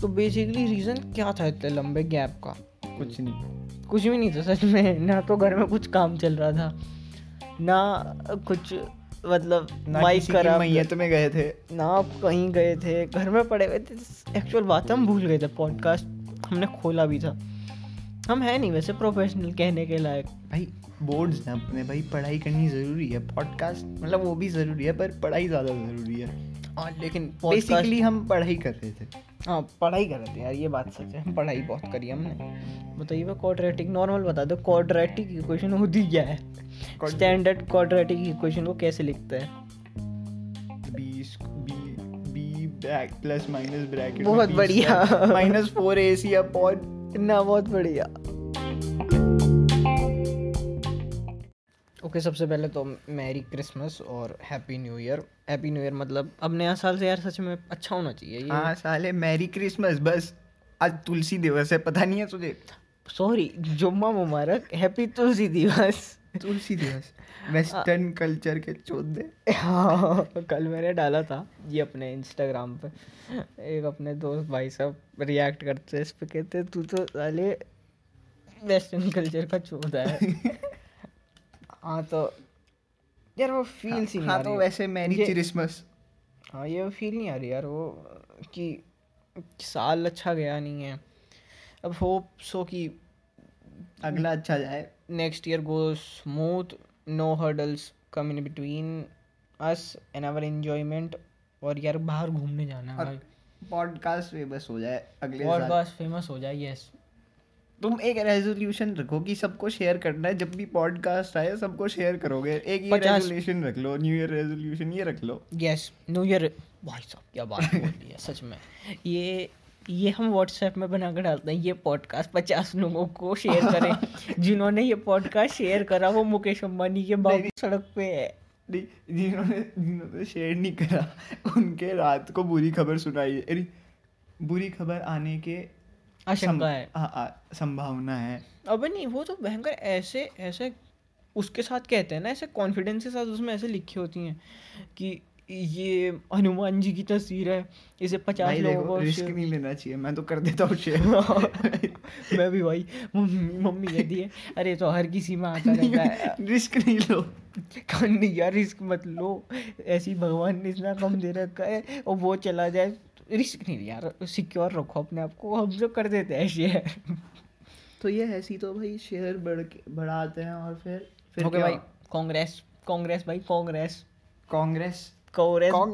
तो basically reason क्या था इतने लंबे गैप का? कुछ भी नहीं था सच में। ना तो घर में कुछ काम चल रहा था, ना कुछ मतलब माइक खराब, मैयत में गए थे, ना कहीं गए थे, घर में पड़े हुए थे। एक्चुअल बात हम भूल गए थे, पॉडकास्ट हमने खोला भी था। हम है नहीं वैसे प्रोफेशनल कहने के लायक भाई, बोर्ड्स हैं अपने भाई, पढ़ाई करनी ज़रूरी है। पॉडकास्ट मतलब वो भी ज़रूरी है, पर पढ़ाई ज़्यादा ज़रूरी है। और लेकिन बेसिकली हम पढ़ाई कर रहे थे। हाँ, पढ़ाई कर रहे थे यार, ये बात सच है। हम पढ़ाई बहुत करी हमने। बताइए वो क्वाड्रेटिक नॉर्मल बता दो, क्वाड्रेटिक इक्वेशन होती क्या है? स्टैंडर्ड क्वाड्रेटिक इक्वेशन को कैसे लिखते हैं? बहुत बढ़िया, -4ac अपॉन ना, बहुत बढ़िया। ओके, सबसे पहले तो मैरी क्रिसमस और happy new year. Happy new year मतलब अब नया साल से यार सच में अच्छा होना चाहिए। हाँ साल है। मैरी क्रिसमस, बस आज तुलसी दिवस है, पता नहीं है तुझे? सॉरी, जुम्मा मुबारक, हैप्पी तुलसी दिवस। तुलसी दिवस वेस्टर्न कल्चर के चौदह। हाँ, कल मैंने डाला था ये अपने इंस्टाग्राम पे, एक अपने दोस्त भाई साहब रिएक्ट करते इस पे, कहते तू तो साले वेस्टर्न कल्चर का चौदह है। हाँ तो यार वो फील सी नहीं आ रही। हाँ तो वैसे मैरी क्रिसमस, हाँ ये फील नहीं आ रही यार वो कि साल अच्छा गया नहीं है। अब होप सो कि अगला अच्छा जाए। Next year goes smooth, no hurdles come in between us and our enjoyment। और यार बाहर घूमने जाना है, पॉडकास्ट फेमस हो जाए अगले साल। पॉडकास्ट फेमस हो जाए, यस। तुम एक रेजोल्यूशन रखो कि सबको शेयर करना है, जब भी पॉडकास्ट आए सबको शेयर करोगे। एक ये रेजोल्यूशन रख लो, न्यू ईयर रेजोल्यूशन ये रख लो। Yes, new year. भाई साहब क्या बात बोल रही है सच में। ये हम व्हाट्सएप में बना कर डालते हैं, ये पॉडकास्ट 50 लोगों को शेयर करें। जिन्होंने ये पॉडकास्ट शेयर करा वो मुकेश अंबानी के बाप सड़क पे है। जिन्होंने शेयर नहीं करा उनके रात को बुरी खबर सुनाई। अरे बुरी खबर आने के आशंका है, संभावना है। अब नहीं, वो तो भयंकर ऐसे ऐसे उसके साथ कहते हैं ना, ऐसे कॉन्फिडेंस के साथ उसमें ऐसे लिखी होती हैं कि ये हनुमान जी की तस्वीर है, इसे 50 लोगों को। रिस्क नहीं लेना चाहिए, मैं तो कर देता हूँ शेयर। मैं भी भाई, मम्मी कहती है अरे तो हर किसी में आता रहता है, रिस्क नहीं लो। नहीं यार रिस्क मत लो, ऐसी भगवान ने इतना कम दे रखा है और वो चला जाए, रिस्क नहीं यार, सिक्योर रखो अपने आप को। हम जो कर देते हैं शेयर। तो ये ऐसी तो भाई शेयर बढ़ाते हैं और फिर भाई कांग्रेस होता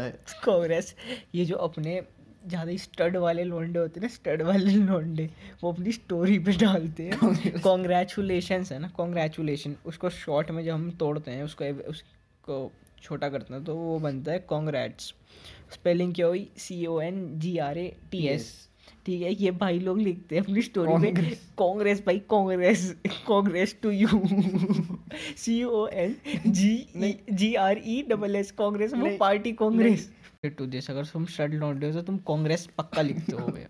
है। कांग्रेस ये जो अपने ज़्यादा स्टड वाले लोंडे होते हैं ना, स्टड वाले लोंडे, वो अपनी स्टोरी पे डालते हैं कॉन्ग्रेचुलेशंस, है ना, कॉन्ग्रेचुलेशन। उसको शॉर्ट में जब हम तोड़ते हैं, उसको छोटा करते हैं तो वो बनता है कॉन्ग्रेट्स। स्पेलिंग क्या हुई? CONGRATS। ठीक है, ये भाई लोग लिखते हैं अपनी स्टोरी में कांग्रेस, भाई Congress, Congress to you. CONGRESS, Congress वो पार्टी कांग्रेस टू दिस। अगर तुम शट लौंडे हो तो तुम कांग्रेस पक्का लिखते हो गए।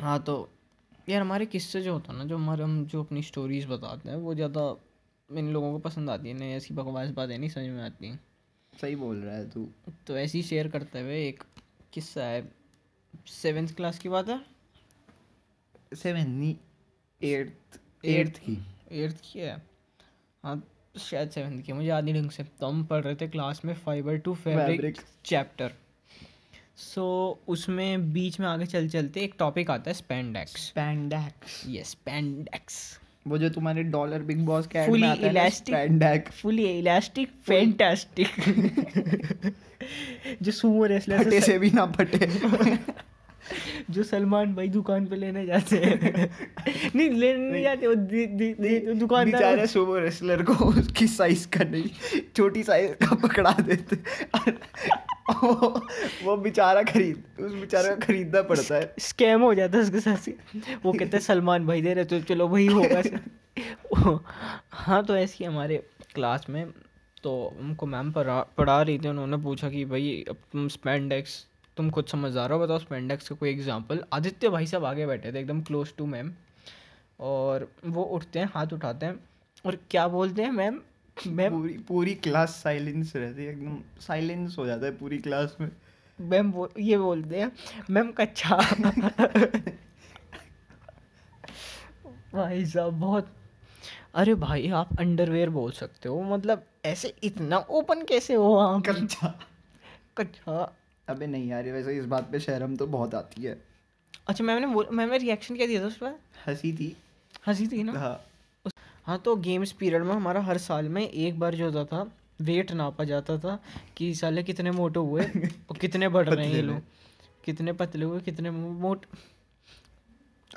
हाँ तो यार हमारे किस्से जो होता है ना, जो हमारे हम जो अपनी स्टोरीज बताते हैं वो ज़्यादा इन लोगों को पसंद आती है। नहीं ऐसी बकवास बातें नहीं समझ में आती। सही बोल रहा है तू। तो ऐसी शेयर करते हुए एक किस्सा है, 7th क्लास की बात है, 8th की है, हाँ शायद 7th की, मुझे याद नहीं ढंग से। तो हम पढ़ रहे थे क्लास में fibre to fabric chapter. So उसमें बीच में आगे चलते एक टॉपिक आता है स्पैंडेक्स। यस, स्पैंडेक्स वो जो तुम्हारे डॉलर बिग बॉस के एड में आता है, स्पैंडेक्स फुली इलास्टिक फैंटास्टिक। जो सुमो रेसलर से भी ना फटे। जो सलमान भाई दुकान पे लेने जाते हैं। नहीं लेने जाते, वो दुकानदार सुमो रेसलर को उसकी साइज का नहीं, छोटी साइज का पकड़ा देते। वो बेचारा खरीदना पड़ता है, स्कैम हो जाता है उसके साथ। वो कहते हैं सलमान भाई दे रहे तो चलो भाई होगा। हाँ तो ऐसी हमारे क्लास में, तो उनको मैम पढ़ा रही थी, उन्होंने पूछा कि भाई अब तुम स्पैंडेक्स तुम खुद समझदार हो, बताओ स्पैंडेक्स का कोई एग्जांपल। आदित्य भाई साहब आगे बैठे थे एकदम क्लोज टू मैम, और वो उठते हैं, हाथ उठाते हैं और क्या बोलते हैं मैम, मैम पूरी क्लास साइलेंस रहती है, एकदम साइलेंस हो जाता है पूरी क्लास में। मैम वो ये बोलते हैं मैम कच्चा। भाई साहब बहुत, अरे भाई आप अंडरवेयर बोल सकते हो, मतलब ऐसे इतना ओपन कैसे हो आप? कच्चा कच्चा। अबे नहीं यार, वैसे इस बात पे शर्म तो बहुत आती है। अच्छा मैंने रिएक्शन क्या दिया था उस पर? हंसी थी ना। हाँ तो गेम्स पीरियड में हमारा हर साल में एक बार जो होता था वेट नापा जाता था कि साले कितने मोटे हुए और कितने बढ़ रहे हैं लोग, कितने पतले हुए कितने मोटे।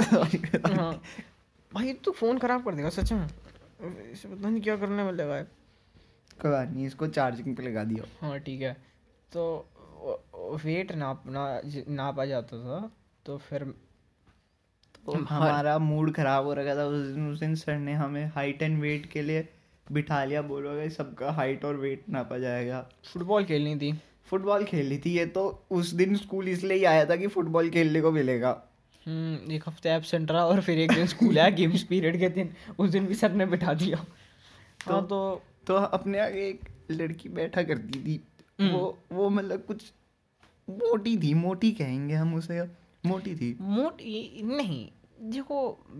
हाँ भाई तो फ़ोन ख़राब कर देगा सच में, इसे पता नहीं क्या करने में लगा है। कोई बात नहीं, इसको चार्जिंग पे लगा दिया। हाँ ठीक है। तो वेट नापा जाता था तो फिर हमारा मूड खराब हो रखा था उस दिन सर ने हमें हाइट एंड वेट के लिए बिठा लिया। बोलोगा सबका हाइट और वेट नापा जाएगा। फुटबॉल खेलनी थी ये तो उस दिन स्कूल इसलिए ही आया था कि फुटबॉल खेलने को मिलेगा। एक हफ्ते एब्सेंट रहा और फिर एक दिन स्कूल आया गेम्स पीरियड के दिन, उस दिन भी सर ने बिठा दिया। हाँ तो अपने आगे एक लड़की बैठा करती थी, वो मतलब कुछ मोटी कहेंगे हम उसे, मोटी नहीं। देखो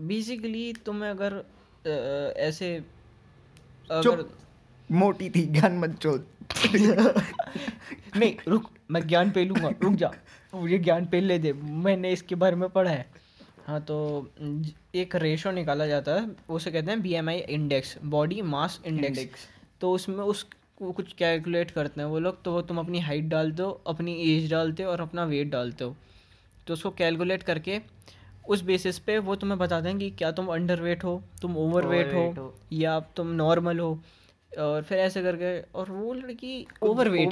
बेसिकली तुम्हें अगर ऐसे अगर मोटी थी ज्ञान मत चोद। नहीं रुक, मैं ज्ञान पे लूँगा, रुक जा, ये ज्ञान पे ले दे, मैंने इसके बारे में पढ़ा है। हाँ तो एक रेशो निकाला जाता है, उसे कहते हैं BMI index, body mass index. तो उसमें उस कुछ कैलकुलेट करते हैं वो लोग। तो वो तुम अपनी हाइट डालते हो, अपनी एज डालते हो और अपना वेट डालते हो। तो उसको कैलकुलेट करके उस बेसिस पे वो तुम्हें बता दें कि क्या तुम अंडरवेट हो, तुम ओवरवेट हो या तुम नॉर्मल हो। और फिर ऐसे करके, और वो लड़की ओवरवेट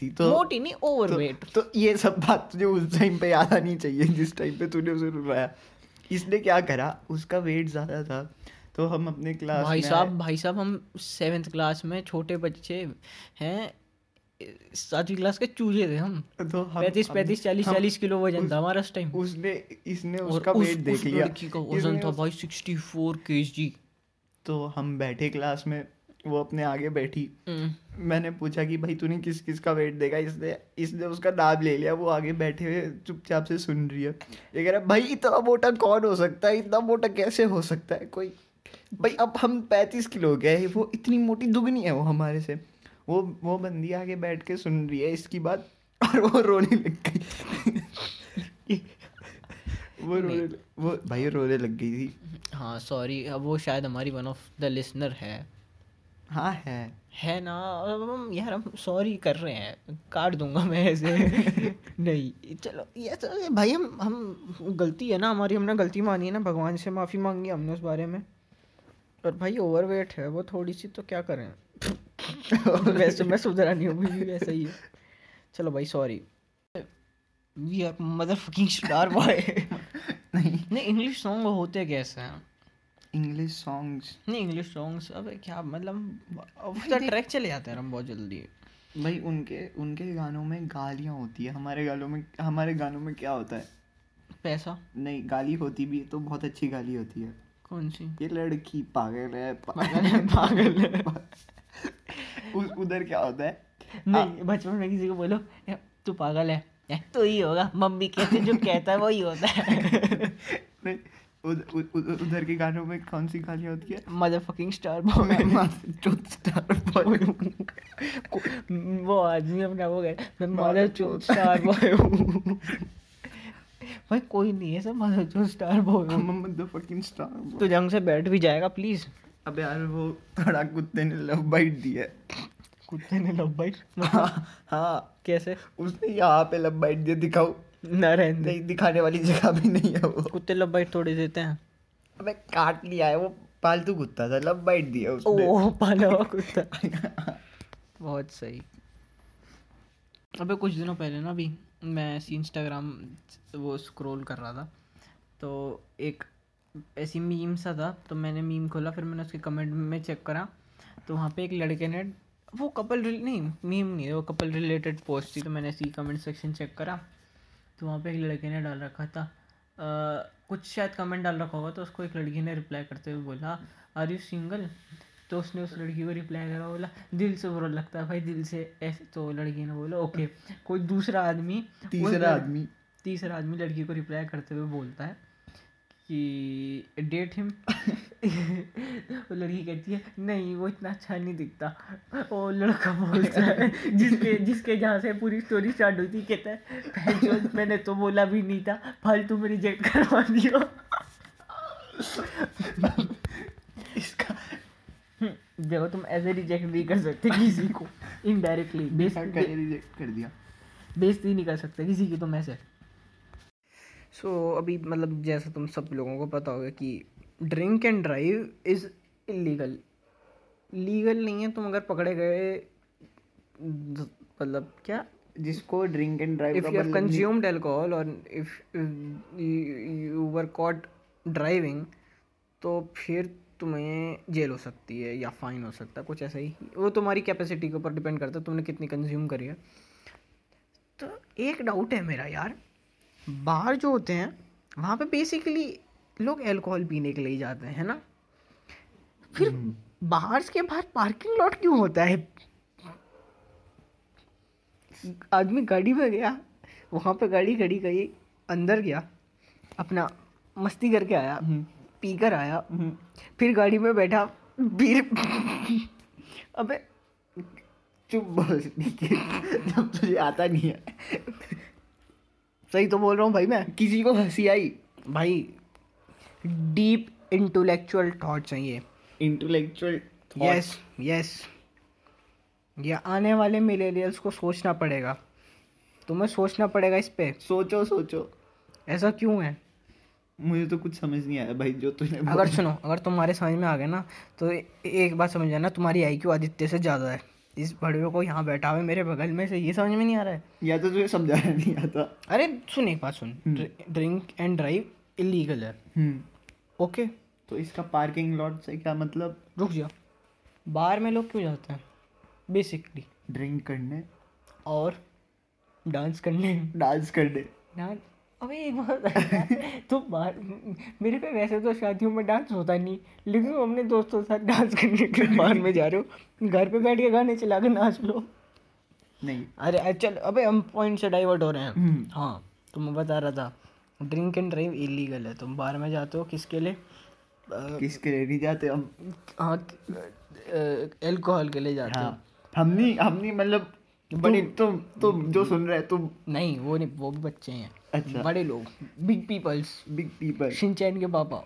थी तो मोटी नहीं, ओवरवेट। तो ये सब बात तुझे उस टाइम पे याद आनी चाहिए जिस टाइम पे तूने उसे रुलाया। इसने क्या करा, उसका वेट ज़्यादा था तो हम अपने क्लास में भाई साहब हम 7th क्लास में, छोटे बच्चे हैं, 7वीं क्लास के चूजे थे हम। तो 35 40 किलो वजन था हमारा उस टाइम। उसने इसने उसका वेट देख लिया, लड़की का वजन था भाई 64 kg। तो हम बैठे क्लास में, वो अपने आगे बैठी। मैंने पूछा कि भाई तूने किस किस का वेट देखा? इसने उसका नाम ले लिया। वो आगे बैठे हुए चुपचाप से सुन रही है। ये कह रहा भाई इतना मोटा कौन हो सकता है, इतना मोटा कैसे हो सकता है कोई? भाई अब हम 35 किलो हो गए, वो इतनी मोटी दुगनी है वो हमारे से। वो बंदी आगे बैठ के सुन रही है इसकी बात और वो रोने लग गई। वो भाई रोने लग गई थी। हाँ सॉरी, अब वो शायद हमारी वन ऑफ द लिसनर है। हाँ है ना यार, हम सॉरी कर रहे हैं, काट दूंगा मैं ऐसे। नहीं चलो ये तो भाई हम गलती है ना हमारी, हमने गलती मानी है ना, भगवान से माफ़ी मांगी हमने उस बारे में। और भाई ओवरवेट है वो थोड़ी सी, तो क्या करें। वैसे मैं सुधरा नहीं हूँ, वैसा ही है। चलो भाई sorry, we are motherfucking star boy. नहीं इंग्लिश सॉन्ग होते कैसे हैं? इंग्लिश सॉन्ग्स अब क्या मतलब, अब तो ट्रैक चले जाते हैं हम बहुत जल्दी। भाई उनके गानों में गालियाँ होती है, हमारे गानों में क्या होता है? पैसा नहीं, गाली होती भी है तो बहुत अच्छी गाली होती है। कौन सी? ये लड़की पागल है। उधर क्या होता है? नहीं बचपन में किसी को बोलो तू पागल है तो ही होगा, मम्मी कहते जो कहता है वही होता है। नहीं उधर के गानों में कौन सी गालियाँ होती है? मदरफकिंग स्टार बॉय, मदरचोद स्टार बॉय। वो आदमी अपना वो कहता मैं मदरचोद स्टार बॉय हूँ। भाई कोई नहीं है, सब मदरचोद स्टार बॉय हूँ, मदरफकिंग स्टार बॉय। तो जंग से बैठ भी जाएगा प्लीज़। अब यार वो थोड़ा कुत्ते ने लव बाइट दिया। हाँ कैसे? उसने यहाँ पे लव बाइट दिया, दिखाओ ना, नहीं दिखाने वाली जगह भी नहीं है वो। कुत्ते लव बाइट थोड़े देते हैं। अबे काट लिया है, वो पालतू कुत्ता था, लव बाइट दिया उसने। ओह पाला हुआ कुत्ता। बहुत सही। अबे कुछ दिनों पहले ना भी मैं ऐसी इंस्टाग्राम वो स्क्रॉल कर रहा था तो एक ऐसी मीम सा था, तो मैंने मीम खोला, फिर मैंने उसके कमेंट में चेक करा तो वहाँ पे एक लड़के ने वो कपल रिलेटेड पोस्ट थी, तो मैंने ऐसी कमेंट सेक्शन चेक करा तो वहाँ पे एक लड़के ने डाल रखा था कुछ शायद कमेंट डाल रखा होगा। तो उसको एक लड़की ने रिप्लाई करते हुए बोला आर यू सिंगल, तो उसने उस लड़की को रिप्लाई करा, बोला दिल से बुरा लगता है भाई, दिल से ऐसे। तो लड़की ने बोला ओके। कोई दूसरा आदमी, तीसरा आदमी लड़की को रिप्लाई करते हुए बोलता है कि डेट हिम। वो लड़की कहती है नहीं वो इतना अच्छा नहीं दिखता। और लड़का बोलता है जिसके जहाँ से पूरी स्टोरी स्टार्ट होती, कहता है पहले मैंने तो बोला भी नहीं था, फालतू में रिजेक्ट करवा दियो। इसका देखो तुम ऐसे रिजेक्ट नहीं कर सकते किसी को, इनडायरेक्टली रिजेक्ट कर दिया, बेइज्जती नहीं कर सकते किसी की तुम ऐसे। सो अभी मतलब जैसा तुम सब लोगों को पता होगा कि drink and drive is illegal. Legal नहीं है, तुम अगर पकड़े गए मतलब क्या जिसको drink and drive, if you have consumed alcohol और if you were caught driving, तो फिर तुम्हें जेल हो सकती है या फाइन हो सकता है, कुछ ऐसा ही। वो तुम्हारी कैपेसिटी के ऊपर डिपेंड करता है, तुमने कितनी कंज्यूम करी है। तो एक डाउट है मेरा यार, बाहर जो होते हैं वहाँ पे बेसिकली लोग अल्कोहल पीने के लिए ही जाते हैं ना, फिर बाहर के बाहर पार्किंग लॉट क्यों होता है? आदमी गाड़ी में गया, वहाँ पे गाड़ी खड़ी गई, अंदर गया, अपना मस्ती करके आया, पीकर आया, फिर गाड़ी में बैठा, फिर अबे चुप बोल जब तुझे आता नहीं है। सही तो बोल रहा हूँ भाई मैं, किसी को हंसी आई भाई। डीप इंटेलेक्चुअल थॉट चाहिए, इंटेलेक्चुअल यस यस। या आने वाले मिलेनियल्स को सोचना पड़ेगा, तुम्हें सोचना पड़ेगा इस पे। सोचो ऐसा क्यों है, मुझे तो कुछ समझ नहीं आया भाई जो तुझे। अगर सुनो, अगर तुम्हारे समझ में आ गए ना तो एक बात समझ जाना, तुम्हारी IQ आदित्य से ज़्यादा है। इस भड़वे को यहाँ बैठा हुआ मेरे बगल में से ये समझ में नहीं आ रहा है, या तो तुझे समझाया नहीं आता। अरे सुन एक बात सुन, ड्रिंक एंड ड्राइव इलीगल है ओके, तो इसका पार्किंग लॉट से क्या मतलब? रुक जा, बार में लोग क्यों जाते हैं? बेसिकली ड्रिंक करने और डांस करने। अबे एक बार तो बाहर मेरे पे, वैसे तो शादियों में डांस होता नहीं, लेकिन अपने दोस्तों के साथ डांस करने के लिए बाहर में जा रहे हो, घर पे बैठ के गाने चला के नाच लो। नहीं अरे चल, अबे हम पॉइंट से डाइवर्ट हो रहे हैं। हाँ तो मैं बता रहा था ड्रिंक एंड ड्राइव इलीगल है, तुम बाहर में जाते हो किसके लिए? किसके लिए नहीं जाते हम, हाँ एल्कोहल के लिए जाते हो। हम नहीं मतलब बड़े तुम जो सुन रहे तुम नहीं, वो नहीं, वो भी बच्चे हैं। अच्छा, बड़े लोग, बिग पीपल। शिनचैन के पापा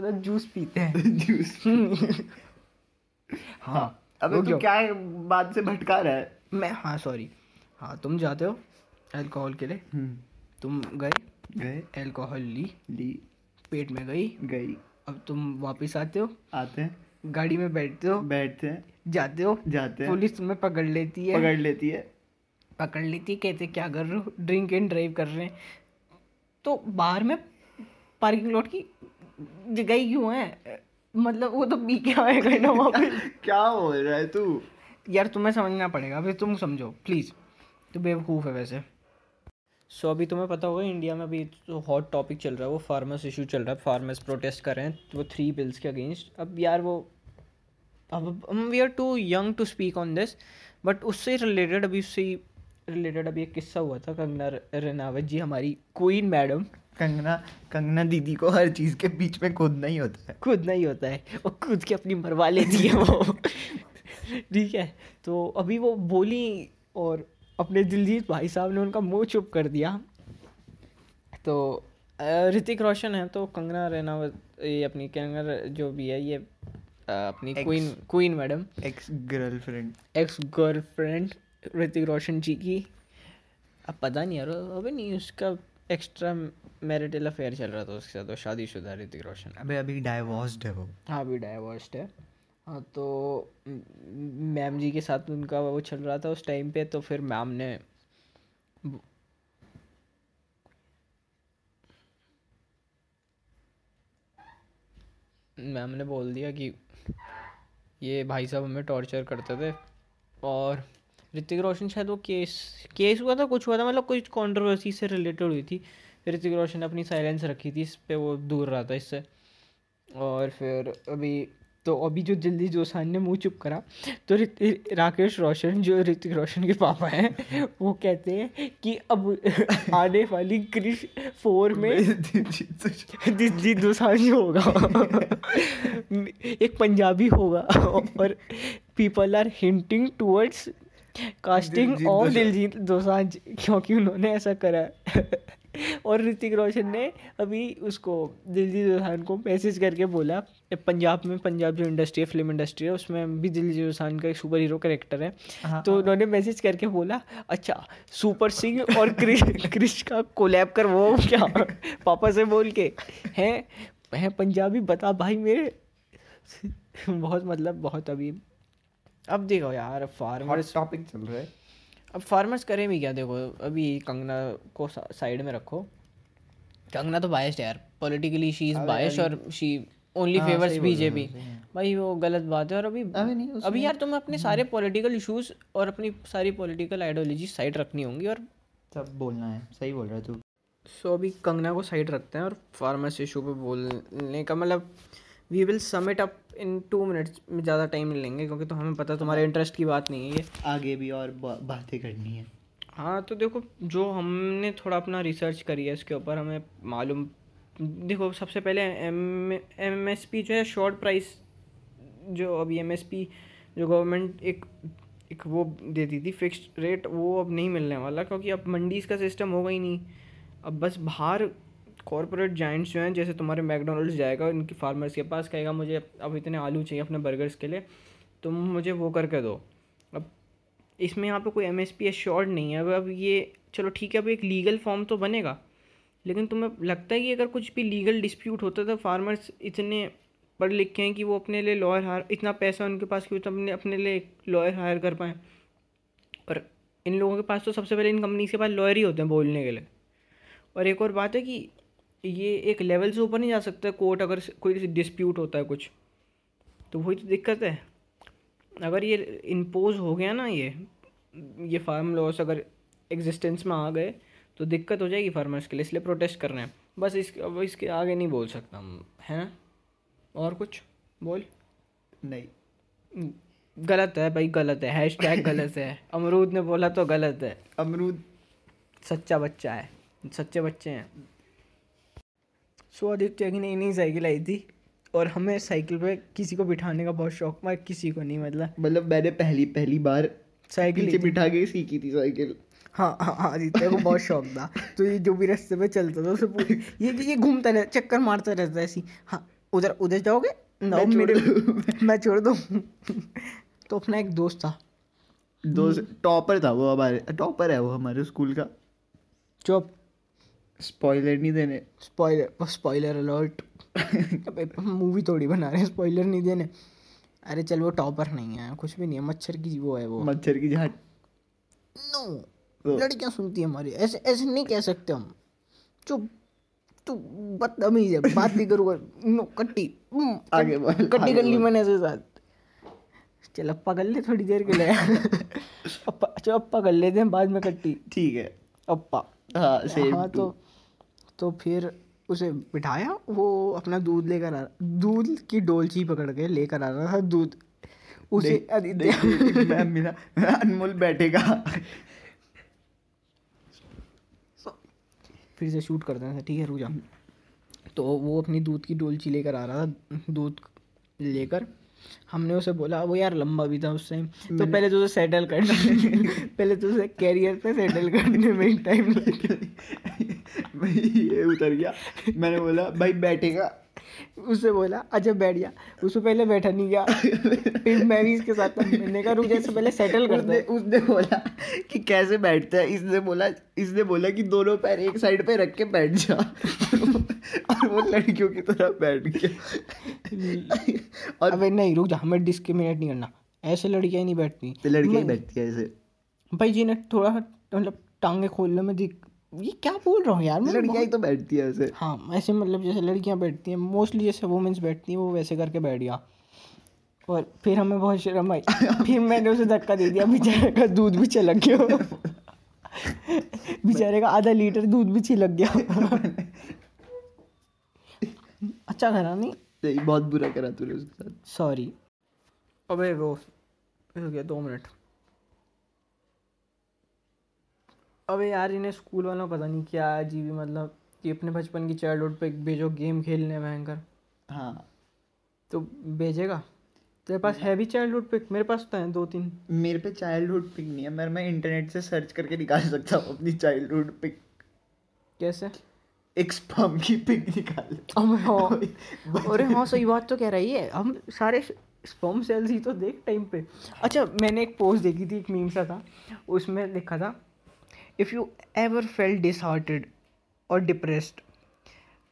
तो जूस पीते हैं। जूस हाँ, अबे तू क्या बात से भटका रहा है। मैं हाँ सॉरी, हाँ तुम जाते हो अल्कोहल के लिए, तुम गए अल्कोहल ली, पेट में गई, अब तुम वापस आते हैं, गाड़ी में बैठते हैं, जाते हो, पुलिस तुम्हें पकड़ लेती है, कहते क्या कर रहे हो, ड्रिंक एंड ड्राइव कर रहे हैं। तो बाहर में पार्किंग लॉट की जगह ही क्यों है? मतलब वो तो पी के आएगा ना वहाँ पे। क्या हो रहा है तू यार, तुम्हें समझना पड़ेगा, अभी तुम समझो प्लीज़, तो बेवकूफ़ है वैसे। सो अभी तुम्हें पता होगा इंडिया में अभी तो हॉट टॉपिक चल रहा है, वो फार्मर्स इशू चल रहा है, फार्मर्स प्रोटेस्ट कर रहे हैं वो 3 बिल्स के अगेंस्ट। अब यार वो अब we are too young to speak on this, but उससे रिलेटेड अभी एक किस्सा हुआ था। कंगना रनावत जी, हमारी क्वीन मैडम, कंगना दीदी को हर चीज़ के बीच में कूदना ही होता है और कूद के अपनी मरवा लेती है वो। ठीक है, तो अभी वो बोली और अपने दिलजीत भाई साहब ने उनका मुंह चुप कर दिया। तो ऋतिक रोशन है, तो कंगना रनावत ये अपनी कंगना जो भी है ये अपनी queen madam, ex girlfriend Hrithik Roshan ji की। अब पता नहीं यार, अबे नहीं उसका एक्स्ट्रा मैरिटल अफेयर चल रहा था उसके साथ, वो शादीशुदा ऋतिक रोशन। अभी डाइवोर्स्ड है वो। हाँ अभी डाइवोर्स्ड है। हाँ तो मैम जी के साथ उनका वो चल रहा था उस टाइम पे, तो फिर मैम ने बोल दिया कि ये भाई साहब हमें टॉर्चर करते थे। और ऋतिक रोशन शायद वो केस हुआ था, कुछ हुआ था, मतलब कुछ कंट्रोवर्सी से रिलेटेड हुई थी। ऋतिक रोशन ने अपनी साइलेंस रखी थी इस पे, वो दूर रहा था इससे। और फिर अभी जो जल्दी जोसान ने मुंह चुप करा तो राकेश रोशन जो ऋतिक रोशन के पापा हैं वो कहते हैं कि अब आने वाली क्रिश 4 में दिलजीत दोसांझ होगा, एक पंजाबी होगा, और people are hinting towards casting of Diljit Dosanjh क्योंकि उन्होंने ऐसा करा। और ऋतिक रोशन ने अभी उसको दिलजीत दोसांझ को मैसेज करके बोला, पंजाब जो इंडस्ट्री है, फिल्म इंडस्ट्री है, उसमें भी दिलजीत दोसांझ का एक सुपर हीरो कैरेक्टर है। हाँ, तो उन्होंने मैसेज करके बोला, अच्छा सुपर सिंह और क्रिश का कोलैब करवाओ क्या, पापा से बोल के हैं पंजाबी बता भाई मेरे। बहुत अभी अब देखो यार फार्मर्स टॉपिक चल रहा है, अब फार्मर्स करें भी क्या। देखो अभी कंगना को साइड में रखो, कंगना तो बायस्ड है यार पॉलिटिकली, शी इज बायस्ड और शी ओनली फेवर्स बीजेपी, भाई वो गलत बात है। और अभी यार तुम्हें अपने सारे पॉलिटिकल इश्यूज और अपनी सारी पॉलिटिकल आइडियोलॉजी साइड रखनी होंगी और सब बोलना है। सही बोल रहा है तू। सो अभी कंगना को साइड रखते हैं और फार्मर्स इशू पे बोलने का मतलब we will sum it up in 2 minutes में, ज़्यादा टाइम नहीं लेंगे क्योंकि तो हमें पता तुम्हारे इंटरेस्ट की बात नहीं है ये, आगे भी और बातें करनी है। हाँ तो देखो जो हमने थोड़ा अपना रिसर्च करी है इसके ऊपर हमें मालूम, देखो सबसे पहले एमएसपी जो है शॉर्ट प्राइस, जो अभी एमएसपी जो गवर्नमेंट एक वो देती थी फिक्स्ड रेट, वो अब नहीं मिलने वाला क्योंकि अब मंडीज़ का सिस्टम होगा ही नहीं। अब बस बाहर कॉर्पोरेट जाइंट्स जो हैं, जैसे तुम्हारे मैकडोनल्ड्स जाएगा इनकी फार्मर्स के पास, कहेगा मुझे अब इतने आलू चाहिए अपने बर्गर्स के लिए, तुम मुझे वो करके दो। अब इसमें यहाँ पे कोई एमएसपी एश्योर्ड नहीं है। अब ये चलो ठीक है, अब एक लीगल फॉर्म तो बनेगा, लेकिन तुम्हें लगता है कि अगर कुछ भी लीगल डिस्प्यूट होता तो फार्मर्स इतने पढ़ लिखे हैं कि वो अपने लिए लॉयर हायर, इतना पैसा उनके पास कि अपने लिए एक लॉयर हायर कर पाएँ। और इन लोगों के पास तो सबसे पहले इन कंपनीज के पास लॉयर ही होते हैं बोलने के लिए। और एक और बात है कि ये एक लेवल से ऊपर नहीं जा सकता कोर्ट, अगर कोई डिस्प्यूट होता है कुछ, तो वही तो दिक्कत है। अगर ये इम्पोज हो गया ना ये फार्म लॉस अगर एग्जिस्टेंस में आ गए तो दिक्कत हो जाएगी फार्मर्स के लिए, इसलिए प्रोटेस्ट कर रहे हैं बस। इसके आगे नहीं बोल सकता हम, है ना? और कुछ बोल नहीं, गलत है भाई, गलत है, हैशटैग गलत है। अमरूद ने बोला तो गलत है, अमरूद सच्चा बच्चा है, सच्चे बच्चे हैं। सो आदित्य की नई नई साइकिल आई थी और हमें साइकिल पे किसी को बिठाने का बहुत शौक था, किसी को नहीं, मतलब मैंने पहली बार साइकिल बिठा के सीखी थी साइकिल। हाँ आदित्य को बहुत शौक था, तो ये जो भी रास्ते पे चलता था उसे ये घूमता रहता, चक्कर मारता रहता है ऐसी। हाँ उधर जाओगे ना, मैं छोड़ दो। तो अपना एक दोस्त टॉपर था वो, हमारे टॉपर है वो हमारे स्कूल का। चुप, स्पॉइलर नहीं देने, स्पॉइलर अलर्ट। अबे मूवी थोड़ी बना रहे हैं, स्पॉइलर नहीं देने। अरे चल वो टॉपर नहीं है, कुछ भी नहीं है, मच्छर की झाट। नो, लड़कियां सुनती है हमारी, ऐसे नहीं कह सकते हम। चुप, तू बदतमीज है, बात भी करूँगा। नो कट्टी आगे कट्टी कर ली मैंने ऐसे साथ। चल अब पकड़ ले थोड़ी देर के लिए, चल अब पकड़ लेते हैं बाद में कट्टी, ठीक है अप्पा। हाँ तो फिर उसे बिठाया, वो अपना दूध लेकर आ, दूध की डोलची पकड़ के लेकर आ रहा था दूध, उसे अनमोल बैठेगा। फिर से शूट करते हैं, ठीक है रुक जा। तो वो अपनी दूध की डोलची लेकर आ रहा था, दूध लेकर हमने उसे बोला, वो यार लंबा भी था उस टाइम, तो पहले तो उसे सेटल करना पहले तो उसे कैरियर पे सेटल करने में टाइम लगा। भाई ये उतर गया, मैंने बोला भाई बैठेगा, उससे बोला अच्छा बैठ गया, उससे पहले बैठा नहीं गया। फिर मैं भी इसके साथ, मैंने कहा रुक जा इससे पहले सेटल करते हैं। उसने बोला कि कैसे बैठता है, इसने बोला कि दोनों पैर एक साइड पे रख के बैठ जा, और वो लड़कियों की तरह बैठ गया। और अबे नहीं रुक जा, हमें डिस्क्रिमिनेट नहीं करना, ऐसे लड़कियाँ नहीं बैठती, लड़कियाँ बैठती है ऐसे। भाई जी ने थोड़ा मतलब टांगे खोलने में ये क्या बोल रहा हूँ यार, लड़कियाँ ही तो बैठती है ऐसे। हाँ ऐसे मतलब जैसे लड़कियाँ बैठती हैं मोस्टली, जैसे वुमेंस बैठती हैं, वो वैसे करके बैठ गया। और फिर हमें बहुत शर्म आई, फिर मैंने उसे धक्का दे दिया, बेचारे का दूध भी चलक गया, बेचारे का आधा लीटर दूध भी छिलक गया। अच्छा घरानी नहीं, बहुत बुरा करा तूने उसके साथ, सॉरी। अबे वो हो गया 2 मिनट। अबे यार इन्हें स्कूल वालों पता नहीं क्या अजीब, मतलब कि अपने बचपन की चाइल्डहुड पे भेजो गेम खेलने भयंकर। हाँ तो भेजेगा? तेरे पास है भी चाइल्डहुड पिक? मेरे पास तो है 2-3। मेरे पे चाइल्डहुड पिक नहीं है, मगर मैं इंटरनेट से सर्च करके निकाल सकता हूँ अपनी चाइल्डहुड पिक। कैसे? एक स्पम की पिक निकाल। अरे हाँ सही बात तो कह रही है, हम सारे स्पम सेल्स ही तो देख टाइम पे। अच्छा मैंने एक पोस्ट देखी थी, एक मीम सा था, उसमें लिखा था if you ever felt disheartened और डिप्रेस्ड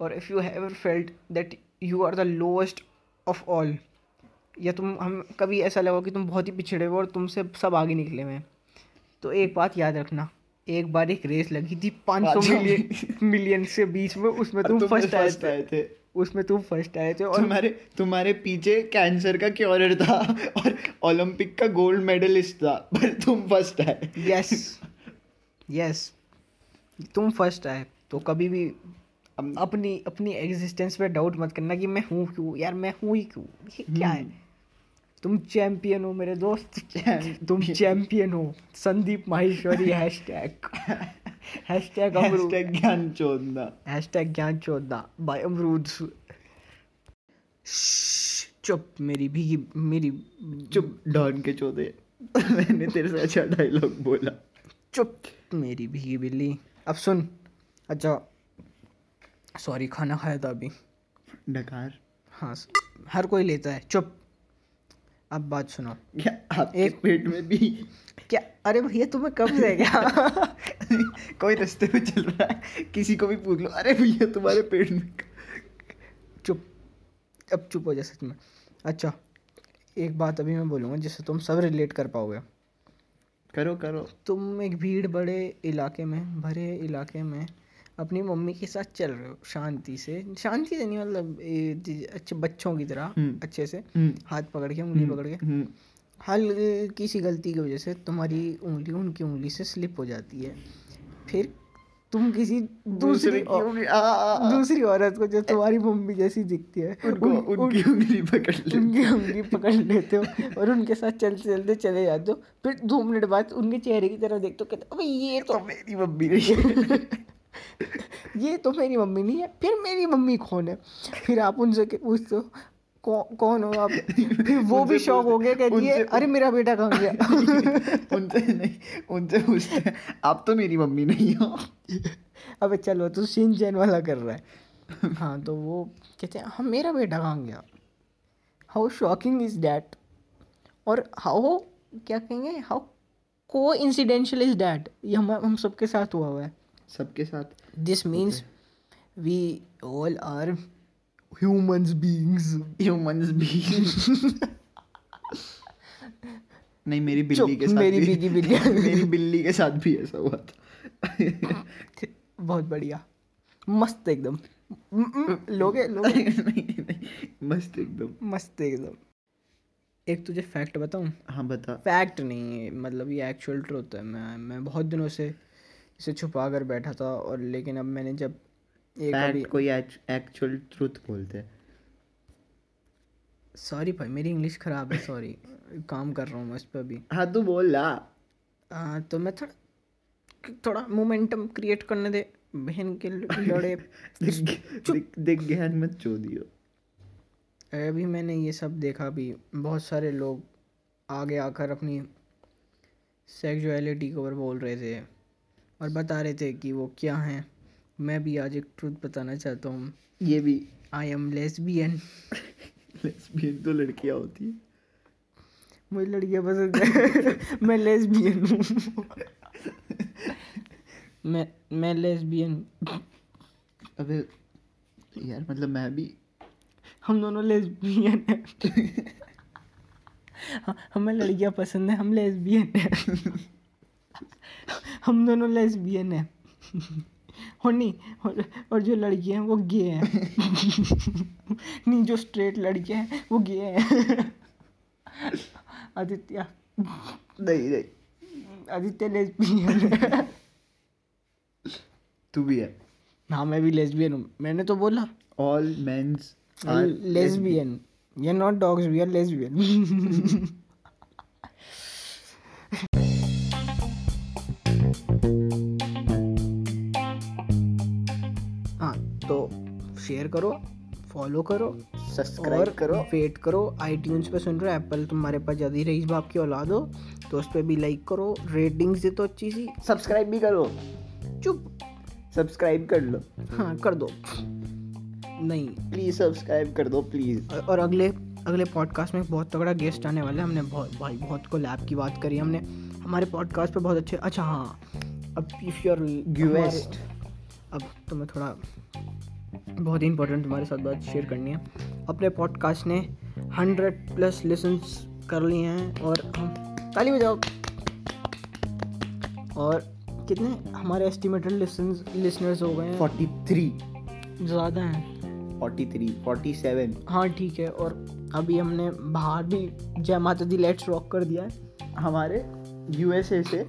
और if you ever felt that you are the lowest of all, या तुम हम कभी ऐसा लगा कि तुम बहुत ही पिछड़े हो और तुमसे सब आगे निकले हुए हैं, तो एक बात याद रखना, एक बार एक रेस लगी थी 500 मिलियन से बीच में, उसमें तुम फर्स्ट आए थे। उसमें तुम फर्स्ट आए थे और तुम्हारे पीछे कैंसर का क्योरर था और ओलंपिक का गोल्ड मेडलिस्ट था, पर तुम फर्स्ट आए। यस तुम फर्स्ट आए। तो कभी भी अपनी एग्जिस्टेंस पे डाउट मत करना कि मैं हूँ क्यों यार, मैं हूँ ही क्यों, ये क्या है। तुम चैंपियन हो मेरे दोस्त, तुम चैंपियन हो। संदीप माहेश्वरी हैशटैग ज्ञान चोदना, हैशटैग ज्ञान चोदना बाय अमरूद। चुप मेरी भीगी मेरी चुप डॉन के चौदे, मैंने तेरे से अच्छा डायलॉग बोला। चुप मेरी भीगी बिल्ली। अब सुन, अच्छा सॉरी खाना खाया था अभी डकार। हाँ हर कोई लेता है। चुप, अब बात सुनो, क्या आपके एक पेट में भी क्या? अरे भैया तुम्हें कब से क्या कोई रास्ते पे चल रहा है, किसी को भी पूछ लो, अरे भैया तुम्हारे पेट में। चुप, अब चुप हो जा सच में। अच्छा एक बात अभी मैं बोलूँगा जिससे तुम सब रिलेट कर पाओगे। करो करो। तुम एक भीड़ भरे इलाके में अपनी मम्मी के साथ चल रहे हो शांति से नहीं, मतलब अच्छे बच्चों की तरह अच्छे से हाथ पकड़ के उंगली पकड़ के। हल्की सी गलती की वजह से तुम्हारी उंगली उनकी उंगली से स्लिप हो जाती है, फिर तुम किसी दूसरी औरत को जो तुम्हारी मम्मी जैसी दिखती है उनकी उंगली पकड़ लेते हो और उनके साथ चलते चले जाते हो। फिर 2 मिनट बाद उनके चेहरे की तरफ देखते हो, कहते ये तो मेरी मम्मी नहीं है ये तो मेरी मम्मी नहीं है। फिर मेरी मम्मी कौन है? फिर आप उनसे पूछते हो कौन हो आप, फिर वो भी शौक हो गया, कहती है अरे मेरा बेटा कहाँ गया उनसे पूछते हैं आप तो मेरी मम्मी नहीं हो। अबे चलो तू शिनचैन वाला कर रहा है। हाँ तो वो कहते हैं हाँ मेरा बेटा कहाँ गया। हाउ शॉकिंग इज डैट, और हाउ क्या कहेंगे, हाउ को इंसिडेंशल इज डैट, ये हम सबके साथ हुआ है। सबके साथ। This means we all are humans beings. नहीं मेरी बिल्ली के साथ, मेरी बिल्ली के साथ भी ऐसा हुआ था। बहुत बढ़िया, मस्त एकदम। लोगे नहीं, मस्त एकदम। एक तुझे फैक्ट बताऊँ? हाँ बता। फैक्ट नहीं मतलब ये एक्चुअल ट्रूथ है। मैं बहुत दिनों से इसे छुपा कर बैठा था और लेकिन अब मैंने जब एक बार कोई एक्चुअल ट्रुथ बोलते हैं। सॉरी भाई मेरी इंग्लिश ख़राब है, सॉरी काम कर रहा हूँ मैं इस पर अभी। हाँ तू बोल ला। हाँ तो मैं थोड़ा मोमेंटम क्रिएट करने दे बहन के लड़े। देख ज्ञान मत चोदियो। अभी मैंने ये सब देखा भी, बहुत सारे लोग आगे आकर अपनी सेक्सुअलिटी के ऊपर बोल रहे थे और बता रहे थे कि वो क्या हैं। मैं भी आज एक ट्रूथ बताना चाहता हूँ, ये भी, आई एम लेस्बियन। लेस्बियन तो लड़कियाँ होती है, मुझे लड़कियाँ पसंद है। मैं लेस्बियन हूँ। मैं लेस्बियन। अबे यार मतलब मैं भी, हम दोनों लेस्बियन हैं। हमें लड़कियाँ पसंद है, हम लेस्बियन हैं। हम दोनों लेस्बियन हैं और जो लड़की हैं वो गे हैं। नहीं जो स्ट्रेट लड़के हैं वो गे हैं। आदित्य नहीं, आदित्य लेस्बियन है। तू भी है? हाँ मैं भी लेस्बियन हूँ। मैंने तो बोला all mains are lesbian. We are not dogs, we are lesbian. हाँ, तो शेयर करो, फॉलो करो, सब्सक्राइब करो, वेट करो। iTunes पे सुन रहे हो, एप्पल तुम्हारे पास ज़्यादा रईस बाप की औलाद हो तो उस पर भी लाइक करो, रेटिंग्स दे तो अच्छी सी, सब्सक्राइब भी करो। चुप, सब्सक्राइब कर लो। हाँ कर दो, नहीं प्लीज़ सब्सक्राइब कर दो प्लीज़। और अगले पॉडकास्ट में बहुत तगड़ा गेस्ट आने वाला है। हमने बहुत कोलैब की बात करी हमने हमारे पॉडकास्ट पे बहुत अच्छे। अच्छा हाँ, अब इफ़ यू आर गेस्ट, अब तो मैं थोड़ा बहुत इंपॉर्टेंट तुम्हारे साथ बात शेयर करनी है। अपने पॉडकास्ट ने 100+ लिसन्स कर लिए हैं और हम ताली बजाओ। और कितने हमारे एस्टिमेटेड लिसनर्स हो गए हैं? 43 ज़्यादा हैं, 43, 47। हाँ ठीक है। और अभी हमने बाहर भी जय माता दी लेट्स रॉक कर दिया है। हमारे USA से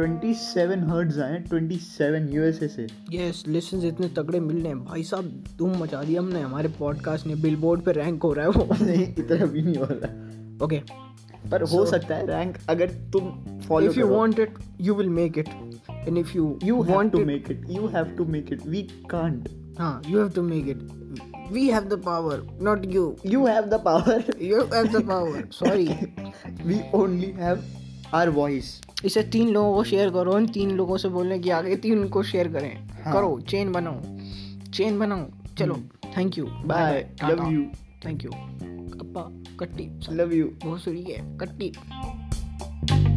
27 हर्ट्ज़ आए, 27 USA से। यस, लिसन्स इतने तगड़े मिल रहे हैं भाई साहब, धूम मचा दिया हमने। हमारे पॉडकास्ट ने बिलबोर्ड पे रैंक हो रहा है। वो नहीं, इतना भी नहीं हो रहा है। ओके पर हो सकता है रैंक अगर तुम follow, if you want it you will make it, and if you want to make it you have to make it, we can't. हाँ, you have to make it. We have the power, not you. You have the power. You have the power. Sorry. We only have our voice. इसे 3 लोगों को share करो, उन 3 लोगों से बोलने की आगे 3 को शेयर करें। हाँ. करो, चेन बनाओ। चलो, thank you, bye, love you, thank you, अप्पा, कट्टी, लव यू, बहुत सुरी है, कट्टी।